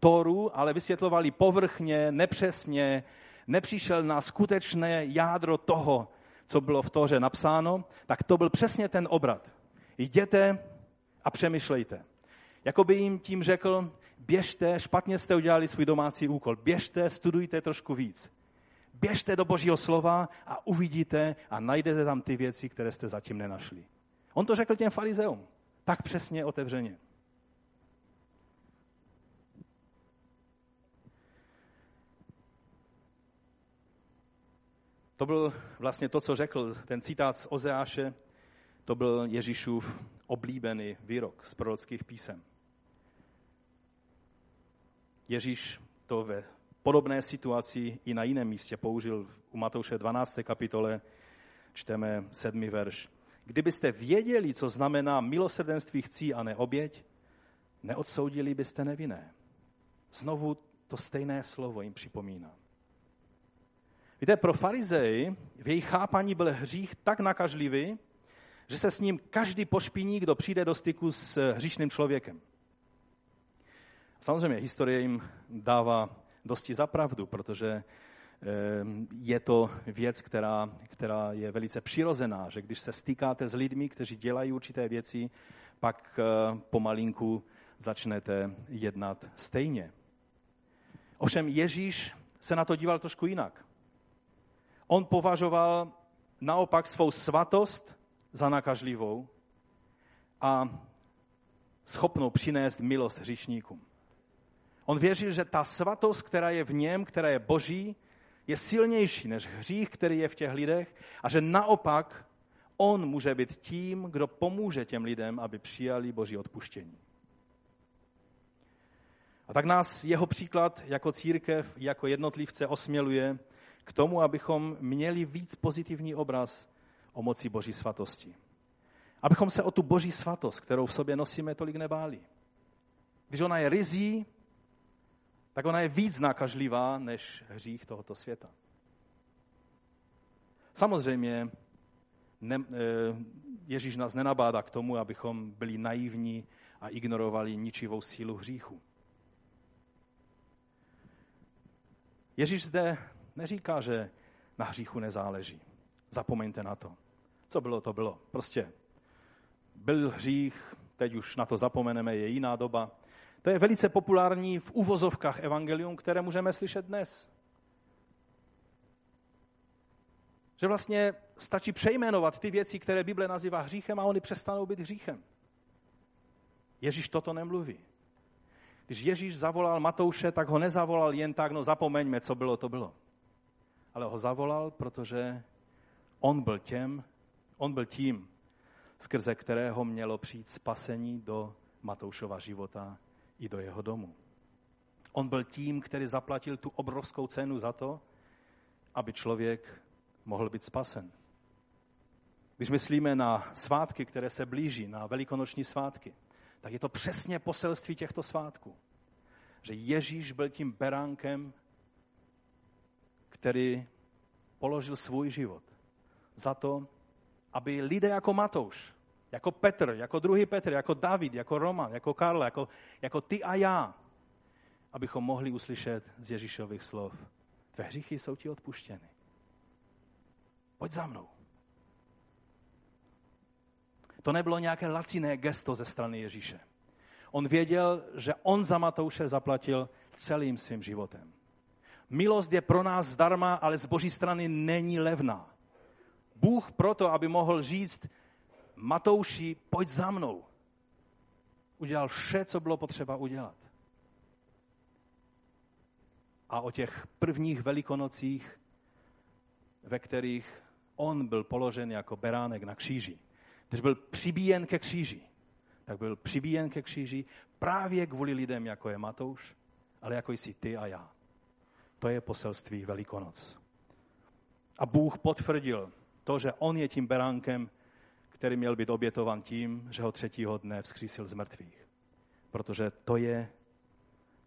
Tóru, ale vysvětlovali povrchně, nepřesně, nepřišel na skutečné jádro toho, co bylo v Tóře napsáno, tak to byl přesně ten obrat. Jděte a přemýšlejte. Jakoby jim tím řekl, běžte, špatně jste udělali svůj domácí úkol, běžte, studujte trošku víc. Běžte do Božího slova a uvidíte a najdete tam ty věci, které jste zatím nenašli. On to řekl těm farizeům, tak přesně otevřeně. To byl vlastně to, co řekl ten citát z Ozeáše, to byl Ježíšův oblíbený výrok z prorockých písem. Ježíš to ve podobné situaci i na jiném místě použil. U Matouše 12. kapitole čteme 7. verš. Kdybyste věděli, co znamená milosrdenství chcí a ne oběť, neodsoudili byste nevinné. Znovu to stejné slovo jim připomíná. Víte, pro farizeji v jejich chápání byl hřích tak nakažlivý, že se s ním každý pošpiní, kdo přijde do styku s hříšným člověkem. Samozřejmě historie jim dává dosti za pravdu, protože je to věc, která je velice přirozená, že když se stýkáte s lidmi, kteří dělají určité věci, pak pomalinku začnete jednat stejně. Ovšem Ježíš se na to díval trošku jinak. On považoval naopak svou svatost za nakažlivou a schopnou přinést milost hříšníkům. On věřil, že ta svatost, která je v něm, která je boží, je silnější než hřích, který je v těch lidech, a že naopak on může být tím, kdo pomůže těm lidem, aby přijali boží odpuštění. A tak nás jeho příklad jako církev, jako jednotlivce osměluje k tomu, abychom měli víc pozitivní obraz o moci boží svatosti. Abychom se o tu boží svatost, kterou v sobě nosíme, tolik nebáli. Když ona je ryzí, tak ona je víc nakažlivá než hřích tohoto světa. Samozřejmě Ježíš nás nenabádá k tomu, abychom byli naivní a ignorovali ničivou sílu hříchu. Ježíš zde neříká, že na hříchu nezáleží. Zapomeňte na to. Co bylo, to bylo. Prostě byl hřích, teď už na to zapomeneme, je jiná doba. To je velice populární v uvozovkách evangelium, které můžeme slyšet dnes. Že vlastně stačí přejmenovat ty věci, které Bible nazývá hříchem, a oni přestanou být hříchem. Ježíš toto nemluví. Když Ježíš zavolal Matouše, tak ho nezavolal jen tak, no zapomeňme, co bylo, to bylo. Ale ho zavolal, protože on byl tím, skrze kterého mělo přijít spasení do Matoušova života i do jeho domu. On byl tím, který zaplatil tu obrovskou cenu za to, aby člověk mohl být spasen. Když myslíme na svátky, které se blíží, na velikonoční svátky, tak je to přesně poselství těchto svátků. Že Ježíš byl tím beránkem, který položil svůj život za to, aby lidé jako Matouš, jako Petr, jako druhý Petr, jako David, jako Roman, jako Karla, jako ty a já, abychom mohli uslyšet z Ježíšových slov: tvé hříchy jsou ti odpuštěny. Pojď za mnou. To nebylo nějaké laciné gesto ze strany Ježíše. On věděl, že on za Matouše zaplatil celým svým životem. Milost je pro nás zdarma, ale z boží strany není levná. Bůh proto, aby mohl říct: Matouši, pojď za mnou, udělal vše, co bylo potřeba udělat. A o těch prvních velikonocích, ve kterých on byl položen jako beránek na kříži, když byl přibíjen ke kříži, tak byl přibíjen ke kříži právě kvůli lidem, jako je Matouš, ale jako jsi ty a já. To je poselství Velikonoc. A Bůh potvrdil to, že on je tím beránkem, který měl být obětovan tím, že ho třetího dne vzkřísil z mrtvých. Protože to je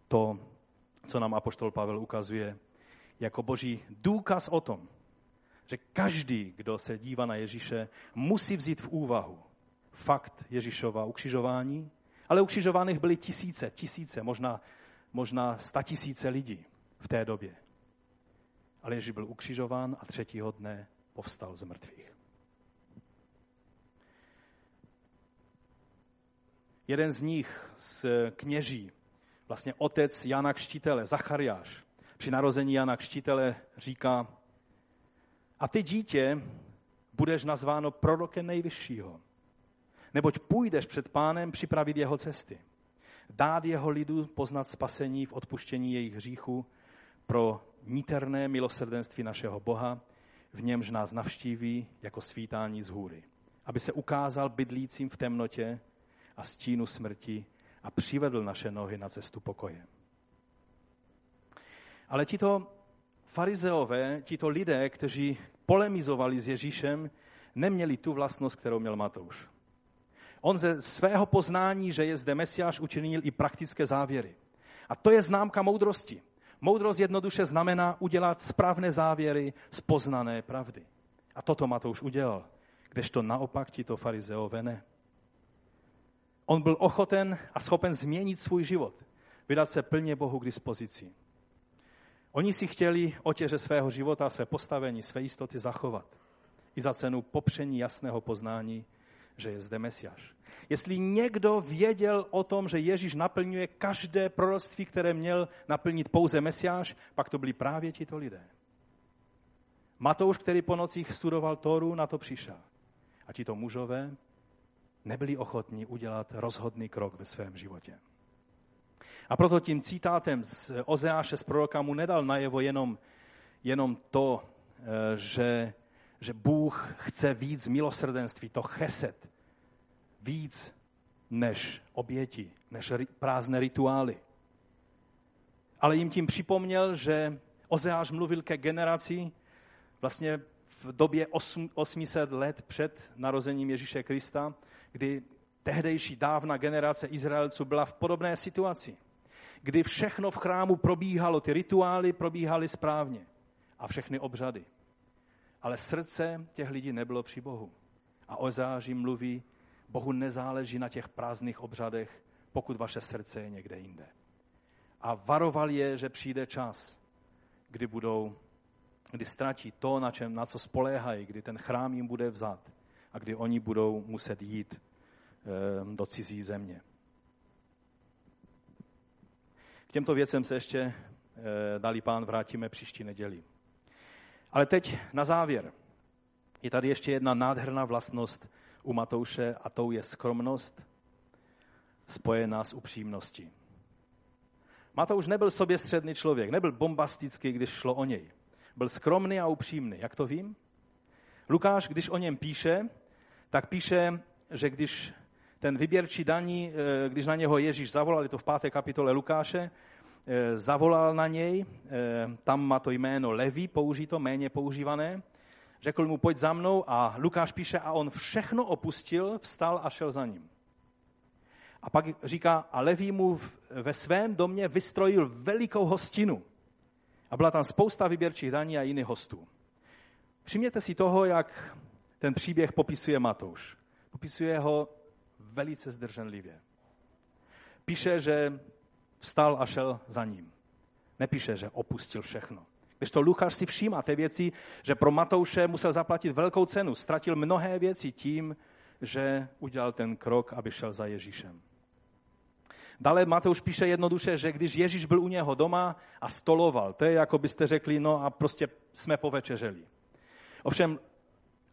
to, co nám apoštol Pavel ukazuje jako boží důkaz o tom, že každý, kdo se dívá na Ježíše, musí vzít v úvahu fakt Ježíšova ukřižování, ale ukřižovaných byly tisíce, možná 100 000 lidí v té době. Ale Ježíš byl ukřižován a 3. dne povstal z mrtvých. Jeden z nich, z kněží, vlastně otec Jana Křtitele, Zachariáš, při narození Jana Křtitele říká: a ty, dítě, budeš nazváno prorokem nejvyššího, neboť půjdeš před pánem připravit jeho cesty, dát jeho lidu poznat spasení v odpuštění jejich hříchů pro niterné milosrdenství našeho Boha, v němž nás navštíví jako svítání z hůry, aby se ukázal bydlícím v temnotě a stínu smrti a přivedl naše nohy na cestu pokoje. Ale tito farizeové, tito lidé, kteří polemizovali s Ježíšem, neměli tu vlastnost, kterou měl Matouš. On ze svého poznání, že je zde Mesiáš, učinil i praktické závěry. A to je známka moudrosti. Moudrost jednoduše znamená udělat správné závěry z poznané pravdy. A toto Matouš udělal, kdežto naopak tito farizeové ne. On byl ochoten a schopen změnit svůj život, vydat se plně Bohu k dispozici. Oni si chtěli otěře svého života, své postavení, své jistoty zachovat. I za cenu popření jasného poznání, že je zde Mesiáš. Jestli někdo věděl o tom, že Ježíš naplňuje každé proroctví, které měl naplnit pouze Mesiáš, pak to byli právě tito lidé. Matouš, který po nocích studoval Tóru, na to přišel. A tito mužové nebyli ochotní udělat rozhodný krok ve svém životě. A proto tím citátem z Ozeáše, z proroka, mu nedal najevo jenom to, že Bůh chce víc milosrdenství, to chesed, víc než oběti, než prázdné rituály. Ale jim tím připomněl, že Ozeáš mluvil ke generaci vlastně v době 800 let před narozením Ježíše Krista, kdy tehdejší dávná generace Izraelců byla v podobné situaci, kdy všechno v chrámu probíhalo, ty rituály probíhaly správně a všechny obřady. Ale srdce těch lidí nebylo při Bohu. A Ozeáš jim mluví, Bohu nezáleží na těch prázdných obřadech, pokud vaše srdce je někde jinde. A varoval je, že přijde čas, kdy ztratí to, na co spoléhají, kdy ten chrám jim bude vzat a kdy oni budou muset jít do cizí země. K těmto věcem se ještě, dali Pán, vrátíme příští neděli. Ale teď na závěr. Je tady ještě jedna nádherná vlastnost u Matouše a tou je skromnost spojená s upřímností. Matouš nebyl soběstředný člověk, nebyl bombastický, když šlo o něj. Byl skromný a upřímný. Jak to vím? Lukáš, když o něm píše, tak píše, že když ten vyběrčí daní, když na něho Ježíš zavolal, je to v 5. kapitole Lukáše, zavolal na něj, tam má to jméno Levi, použito, méně používané, řekl mu, pojď za mnou a Lukáš píše, a on všechno opustil, vstal a šel za ním. A pak říká, a Levi mu ve svém domě vystrojil velikou hostinu. A byla tam spousta vyběrčích daní a jiných hostů. Všimněte si toho, jak ten příběh popisuje Matouš. Popisuje ho velice zdrženlivě. Píše, že vstal a šel za ním. Nepíše, že opustil všechno. Když to Lukáš si všímá té věci, že pro Matouše musel zaplatit velkou cenu, ztratil mnohé věci tím, že udělal ten krok, aby šel za Ježíšem. Dále Matouš píše jednoduše, že když Ježíš byl u něho doma a stoloval, to je jako byste řekli, no a prostě jsme povečeřeli. Ovšem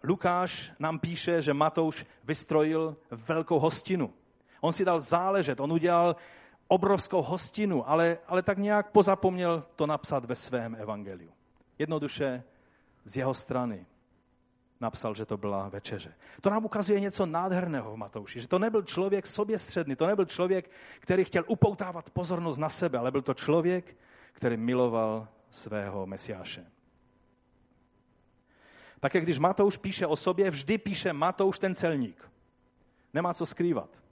Lukáš nám píše, že Matouš vystrojil velkou hostinu. On si dal záležet, on udělal obrovskou hostinu, ale tak nějak pozapomněl to napsat ve svém evangeliu. Jednoduše z jeho strany napsal, že to byla večeře. To nám ukazuje něco nádherného v Matouši, že to nebyl člověk soběstředný, to nebyl člověk, který chtěl upoutávat pozornost na sebe, ale byl to člověk, který miloval svého Mesiáše. Také když Matouš píše o sobě, vždy píše Matouš ten celník. Nemá co skrývat.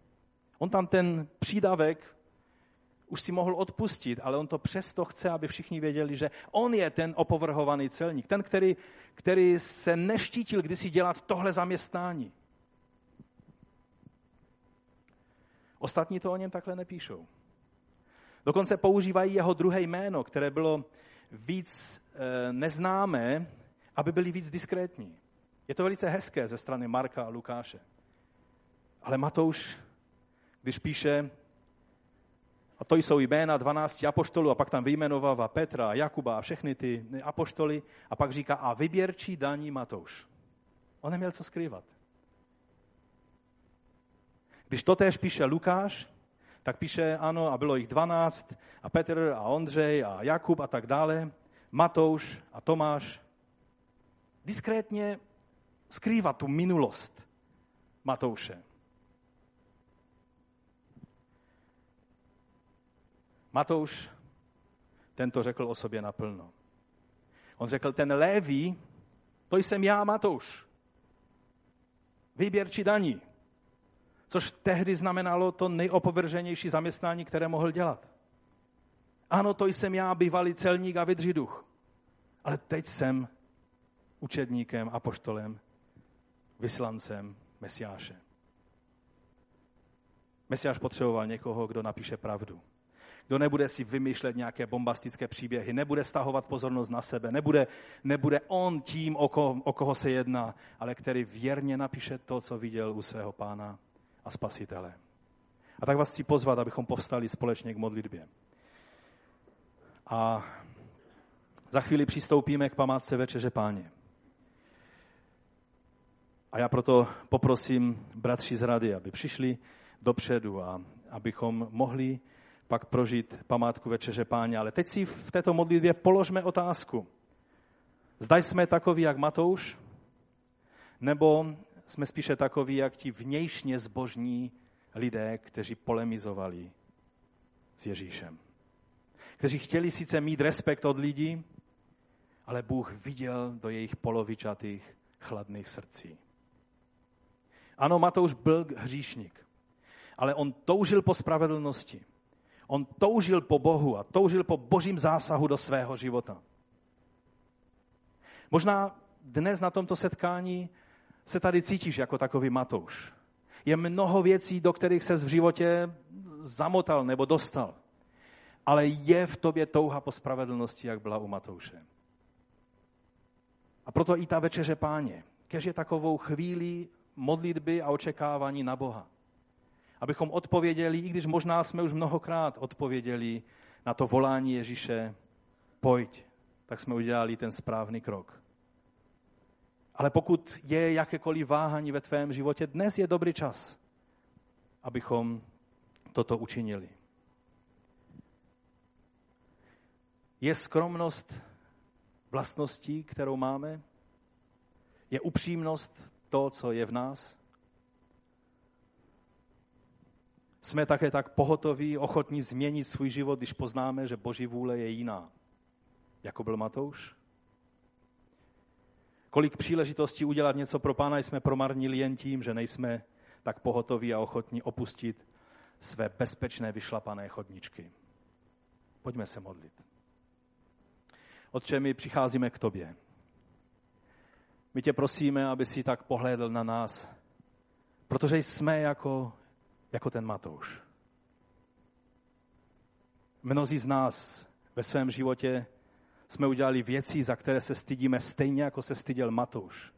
On tam ten přídavek už si mohl odpustit, ale on to přesto chce, aby všichni věděli, že on je ten opovrhovaný celník. Ten, který se neštítil kdysi dělat tohle zaměstnání. Ostatní to o něm takhle nepíšou. Dokonce používají jeho druhé jméno, které bylo víc neznámé, aby byli víc diskrétní. Je to velice hezké ze strany Marka a Lukáše. Ale Matouš, když píše, a to jsou jména 12 apoštolů, a pak tam vyjmenovává Petra, Jakuba a všechny ty apoštoly, a pak říká, a vyběrčí daní Matouš. On neměl co skrývat. Když totéž píše Lukáš, tak píše, ano, a bylo jich 12, a Petr a Ondřej a Jakub a tak dále, Matouš a Tomáš, diskrétně skrývá tu minulost Matouše. Matouš tento řekl o sobě naplno. On řekl, ten Lévi, to jsem já, Matouš. výběrčí daní. Což tehdy znamenalo to nejopovrženější zaměstnání, které mohl dělat. Ano, to jsem já, bývalý celník a vydřiduch. Ale teď jsem učedníkem, apoštolem, vyslancem Mesiáše. Mesiáš potřeboval někoho, kdo napíše pravdu. Kdo nebude si vymýšlet nějaké bombastické příběhy, nebude stahovat pozornost na sebe, nebude on tím, o koho se jedná, ale který věrně napíše to, co viděl u svého Pána a Spasitele. A tak vás chci pozvat, abychom povstali společně k modlitbě. A za chvíli přistoupíme k památce Večeře Páně. A já proto poprosím bratři z rady, aby přišli dopředu a abychom mohli pak prožít památku Večeře Páně. Ale teď si v této modlitbě položme otázku. Zda jsme takoví, jak Matouš, nebo jsme spíše takoví, jak ti vnějšně zbožní lidé, kteří polemizovali s Ježíšem. Kteří chtěli sice mít respekt od lidí, ale Bůh viděl do jejich polovičatých, chladných srdcí. Ano, Matouš byl hříšník, ale on toužil po spravedlnosti. On toužil po Bohu a toužil po božím zásahu do svého života. Možná dnes na tomto setkání se tady cítíš jako takový Matouš. Je mnoho věcí, do kterých ses v životě zamotal nebo dostal. Ale je v tobě touha po spravedlnosti, jak byla u Matouše. A proto i ta Večeře Páně, kež je takovou chvíli modlitby a očekávání na Boha. Abychom odpověděli, i když možná jsme už mnohokrát odpověděli na to volání Ježíše, pojď, tak jsme udělali ten správný krok. Ale pokud je jakékoliv váhání ve tvém životě, dnes je dobrý čas, abychom toto učinili. Je skromnost vlastností, kterou máme? Je upřímnost to, co je v nás? Jsme také tak pohotoví, ochotní změnit svůj život, když poznáme, že Boží vůle je jiná, jako byl Matouš? Kolik příležitostí udělat něco pro Pána jsme promarnili jen tím, že nejsme tak pohotoví a ochotní opustit své bezpečné vyšlapané chodničky. Pojďme se modlit. Otče, my přicházíme k tobě. My tě prosíme, aby si tak pohlédl na nás, protože jsme jako ten Matouš. Mnozí z nás ve svém životě jsme udělali věci, za které se stydíme stejně, jako se styděl Matouš.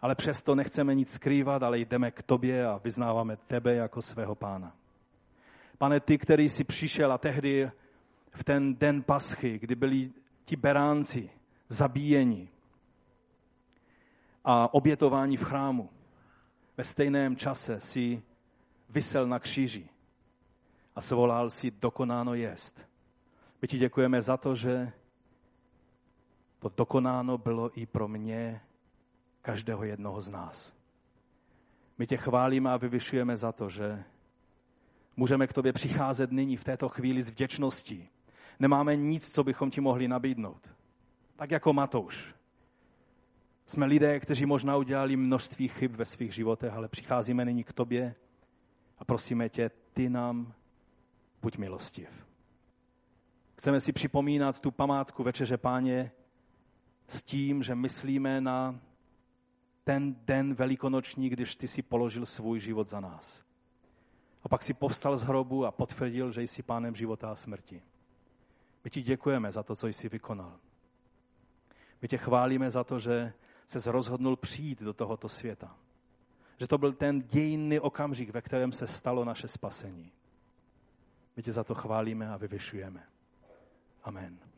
Ale přesto nechceme nic skrývat, ale jdeme k tobě a vyznáváme tebe jako svého Pána. Pane, ty, který jsi přišel a tehdy v ten den Paschy, kdy byli ti beránci zabíjeni a obětováni v chrámu, ve stejném čase si visel na kříži a svolal si dokonáno jest. My ti děkujeme za to, že to dokonáno bylo i pro mě, každého jednoho z nás. My tě chválíme a vyvyšujeme za to, že můžeme k tobě přicházet nyní v této chvíli s vděčností. Nemáme nic, co bychom ti mohli nabídnout. Tak jako Matouš. Jsme lidé, kteří možná udělali množství chyb ve svých životech, ale přicházíme nyní k tobě a prosíme tě, ty nám buď milostiv. Chceme si připomínat tu památku Večeře Páně s tím, že myslíme na ten den velikonoční, když ty si položil svůj život za nás. A pak si povstal z hrobu a potvrdil, že jsi Pánem života a smrti. My ti děkujeme za to, co jsi vykonal. My tě chválíme za to, že ses rozhodnul přijít do tohoto světa. Že to byl ten dějinný okamžik, ve kterém se stalo naše spasení. My tě za to chválíme a vyvyšujeme. Amen.